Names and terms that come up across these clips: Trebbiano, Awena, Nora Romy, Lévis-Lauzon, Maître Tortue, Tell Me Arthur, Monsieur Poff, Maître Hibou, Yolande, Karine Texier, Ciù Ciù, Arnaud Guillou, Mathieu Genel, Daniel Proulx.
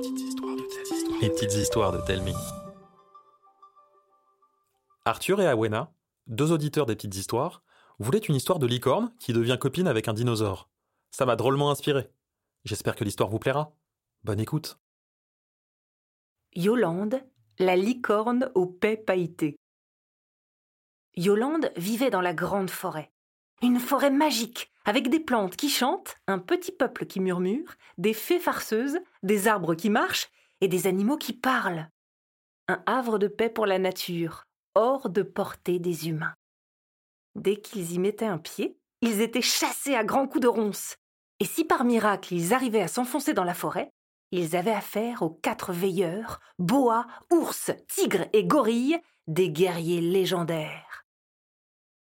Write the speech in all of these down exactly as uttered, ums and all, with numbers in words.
petites histoires de Tell Me. Les petites histoires de Tell Me. Arthur et Awena, deux auditeurs des petites histoires, voulaient une histoire de licorne qui devient copine avec un dinosaure. Ça m'a drôlement inspiré. J'espère que l'histoire vous plaira. Bonne écoute. Yolande, la licorne au pets pailleté. Yolande vivait dans la grande forêt. Une forêt magique, avec des plantes qui chantent, un petit peuple qui murmure, des fées farceuses, des arbres qui marchent et des animaux qui parlent. Un havre de paix pour la nature, hors de portée des humains. Dès qu'ils y mettaient un pied, ils étaient chassés à grands coups de ronces. Et si par miracle ils arrivaient à s'enfoncer dans la forêt, ils avaient affaire aux quatre veilleurs, boas, ours, tigres et gorilles, des guerriers légendaires.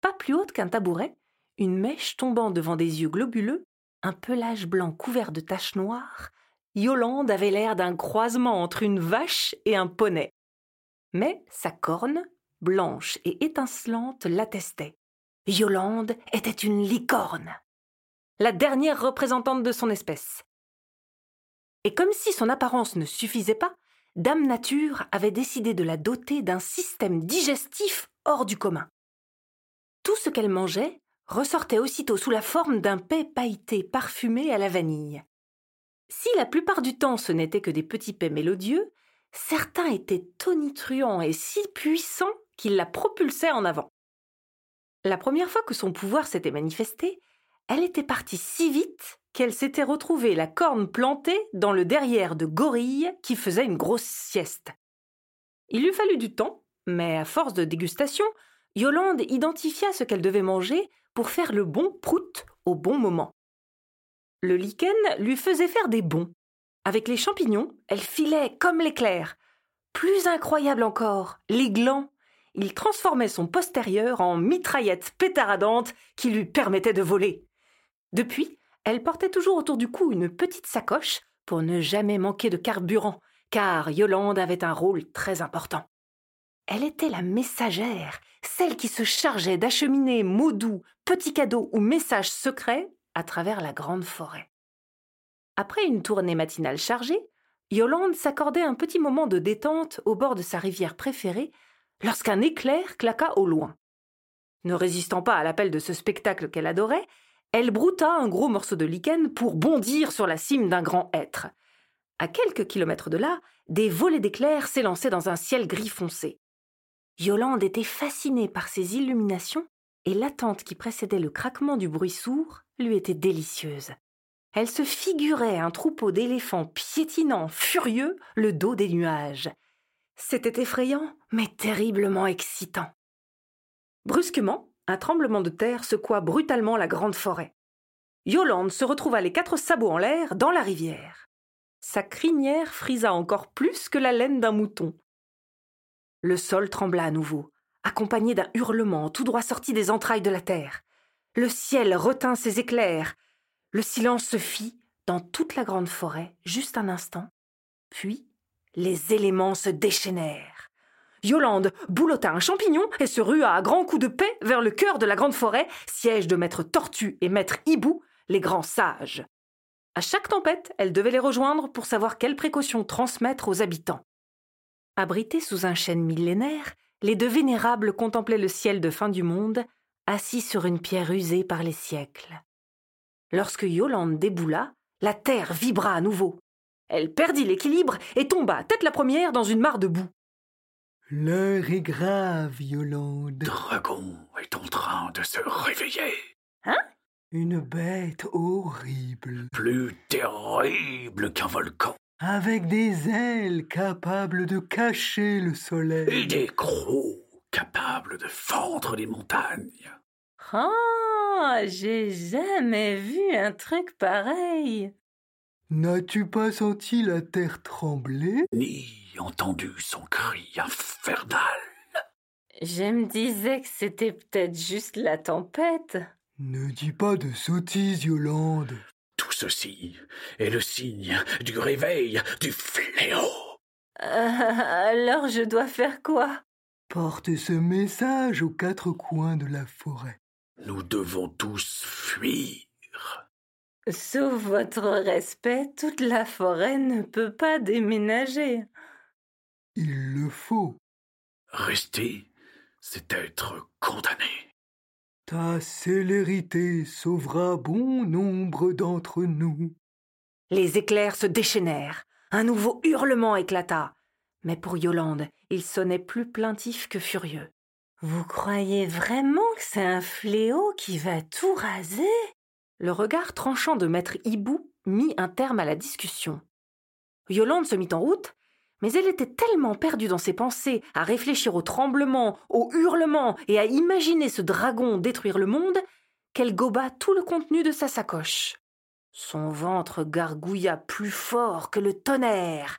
Pas plus haute qu'un tabouret, une mèche tombant devant des yeux globuleux, un pelage blanc couvert de taches noires, Yolande avait l'air d'un croisement entre une vache et un poney. Mais sa corne, blanche et étincelante, l'attestait. Yolande était une licorne, la dernière représentante de son espèce. Et comme si son apparence ne suffisait pas, Dame Nature avait décidé de la doter d'un système digestif hors du commun. Tout ce qu'elle mangeait ressortait aussitôt sous la forme d'un pet pailleté parfumé à la vanille. Si la plupart du temps ce n'étaient que des petits pets mélodieux, certains étaient tonitruants et si puissants qu'ils la propulsaient en avant. La première fois que son pouvoir s'était manifesté, elle était partie si vite qu'elle s'était retrouvée la corne plantée dans le derrière de gorilles qui faisait une grosse sieste. Il lui fallut du temps, mais à force de dégustation, Yolande identifia ce qu'elle devait manger pour faire le bon prout au bon moment. Le lichen lui faisait faire des bonds. Avec les champignons, elle filait comme l'éclair. Plus incroyable encore, les glands. Il transformait son postérieur en mitraillette pétaradante qui lui permettait de voler. Depuis, elle portait toujours autour du cou une petite sacoche pour ne jamais manquer de carburant, car Yolande avait un rôle très important. Elle était la messagère, celle qui se chargeait d'acheminer mots doux, petits cadeaux ou messages secrets à travers la grande forêt. Après une tournée matinale chargée, Yolande s'accordait un petit moment de détente au bord de sa rivière préférée lorsqu'un éclair claqua au loin. Ne résistant pas à l'appel de ce spectacle qu'elle adorait, elle brouta un gros morceau de lichen pour bondir sur la cime d'un grand hêtre. À quelques kilomètres de là, des volées d'éclairs s'élançaient dans un ciel gris foncé. Yolande était fascinée par ces illuminations et l'attente qui précédait le craquement du bruit sourd lui était délicieuse. Elle se figurait un troupeau d'éléphants piétinant, furieux, le dos des nuages. C'était effrayant, mais terriblement excitant. Brusquement, un tremblement de terre secoua brutalement la grande forêt. Yolande se retrouva les quatre sabots en l'air dans la rivière. Sa crinière frisa encore plus que la laine d'un mouton. Le sol trembla à nouveau, accompagné d'un hurlement tout droit sorti des entrailles de la terre. Le ciel retint ses éclairs. Le silence se fit dans toute la grande forêt, juste un instant. Puis, les éléments se déchaînèrent. Yolande boulotta un champignon et se rua à grands coups de paix vers le cœur de la grande forêt, siège de Maître Tortue et Maître Hibou, les grands sages. À chaque tempête, elle devait les rejoindre pour savoir quelles précautions transmettre aux habitants. Abrités sous un chêne millénaire, les deux vénérables contemplaient le ciel de fin du monde, assis sur une pierre usée par les siècles. Lorsque Yolande déboula, la terre vibra à nouveau. Elle perdit l'équilibre et tomba tête la première dans une mare de boue. « L'heure est grave, Yolande. »« Dragon est en train de se réveiller. »« Hein ?»« Une bête horrible. »« Plus terrible qu'un volcan. » Avec des ailes capables de cacher le soleil. Et des crocs capables de fendre les montagnes. Oh, j'ai jamais vu un truc pareil. N'as-tu pas senti la terre trembler? Ni entendu son cri infernal. Je me disais que c'était peut-être juste la tempête. Ne dis pas de sottises, Yolande. Tout ceci est le signe du réveil du fléau. Euh, alors je dois faire quoi? Porte ce message aux quatre coins de la forêt. Nous devons tous fuir. Sauf votre respect, toute la forêt ne peut pas déménager. Il le faut. Rester, c'est être condamné. Ta célérité sauvera bon nombre d'entre nous. Les éclairs se déchaînèrent. Un nouveau hurlement éclata. Mais pour Yolande, il sonnait plus plaintif que furieux. « Vous croyez vraiment que c'est un fléau qui va tout raser ?» Le regard tranchant de Maître Hibou mit un terme à la discussion. Yolande se mit en route, mais elle était tellement perdue dans ses pensées, à réfléchir aux tremblements, aux hurlements et à imaginer ce dragon détruire le monde, qu'elle goba tout le contenu de sa sacoche. Son ventre gargouilla plus fort que le tonnerre.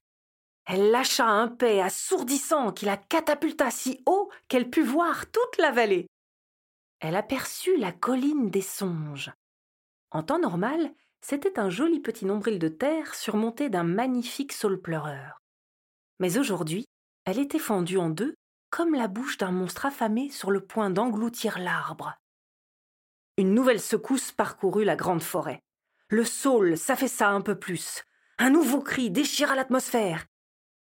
Elle lâcha un paix assourdissant qui la catapulta si haut qu'elle put voir toute la vallée. Elle aperçut la colline des songes. En temps normal, c'était un joli petit nombril de terre surmonté d'un magnifique saule-pleureur. Mais aujourd'hui, elle était fendue en deux comme la bouche d'un monstre affamé sur le point d'engloutir l'arbre. Une nouvelle secousse parcourut la grande forêt. Le saule s'affaissa un peu plus. Un nouveau cri déchira l'atmosphère.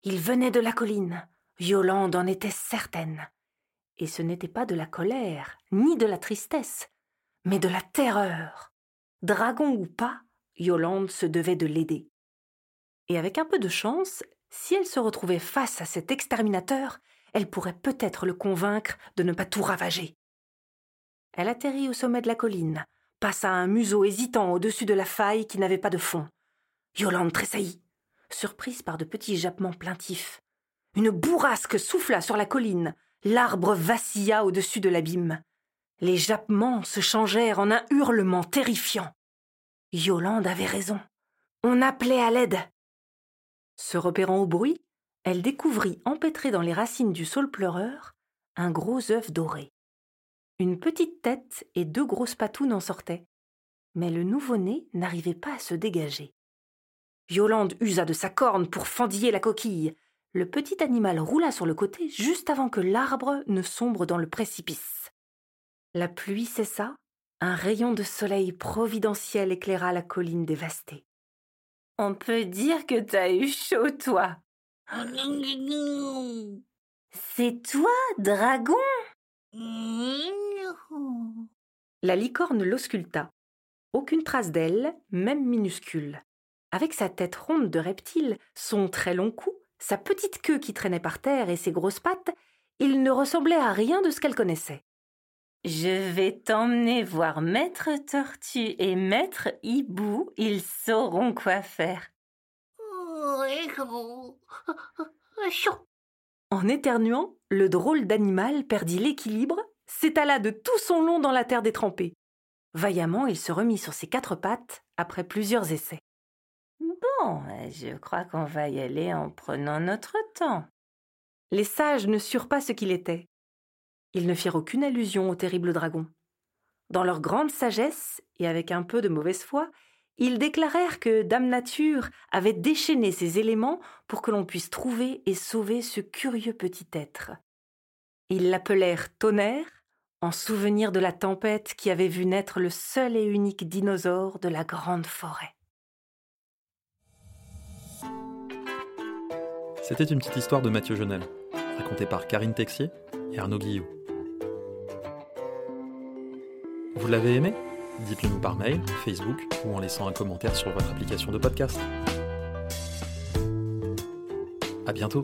Il venait de la colline. Yolande en était certaine. Et ce n'était pas de la colère, ni de la tristesse, mais de la terreur. Dragon ou pas, Yolande se devait de l'aider. Et avec un peu de chance, si elle se retrouvait face à cet exterminateur, elle pourrait peut-être le convaincre de ne pas tout ravager. Elle atterrit au sommet de la colline. Passa un museau hésitant au-dessus de la faille qui n'avait pas de fond. Yolande tressaillit, surprise par de petits jappements plaintifs. Une bourrasque souffla sur la colline. L'arbre vacilla au-dessus de l'abîme. Les jappements se changèrent en un hurlement terrifiant. Yolande avait raison. On appelait à l'aide. Se repérant au bruit, elle découvrit, empêtrée dans les racines du saule-pleureur, un gros œuf doré. Une petite tête et deux grosses patounes en sortaient, mais le nouveau-né n'arrivait pas à se dégager. Yolande usa de sa corne pour fendiller la coquille. Le petit animal roula sur le côté juste avant que l'arbre ne sombre dans le précipice. La pluie cessa, un rayon de soleil providentiel éclaira la colline dévastée. « On peut dire que t'as eu chaud, toi. »« C'est toi, dragon ?» La licorne l'ausculta. Aucune trace d'elle, même minuscule. Avec sa tête ronde de reptile, son très long cou, sa petite queue qui traînait par terre et ses grosses pattes, il ne ressemblait à rien de ce qu'elle connaissait. « Je vais t'emmener voir Maître Tortue et Maître Hibou, ils sauront quoi faire. » En éternuant, le drôle d'animal perdit l'équilibre, s'étala de tout son long dans la terre détrempée. Vaillamment, il se remit sur ses quatre pattes après plusieurs essais. « Bon, je crois qu'on va y aller en prenant notre temps. » Les sages ne surent pas ce qu'il était. Ils ne firent aucune allusion au terrible dragon. Dans leur grande sagesse, et avec un peu de mauvaise foi, ils déclarèrent que Dame Nature avait déchaîné ses éléments pour que l'on puisse trouver et sauver ce curieux petit être. Ils l'appelèrent Tonnerre, en souvenir de la tempête qui avait vu naître le seul et unique dinosaure de la grande forêt. C'était une petite histoire de Mathieu Genel, racontée par Karine Texier et Arnaud Guillou. Vous l'avez aimé ? Dites-le nous par mail, Facebook ou en laissant un commentaire sur votre application de podcast. À bientôt.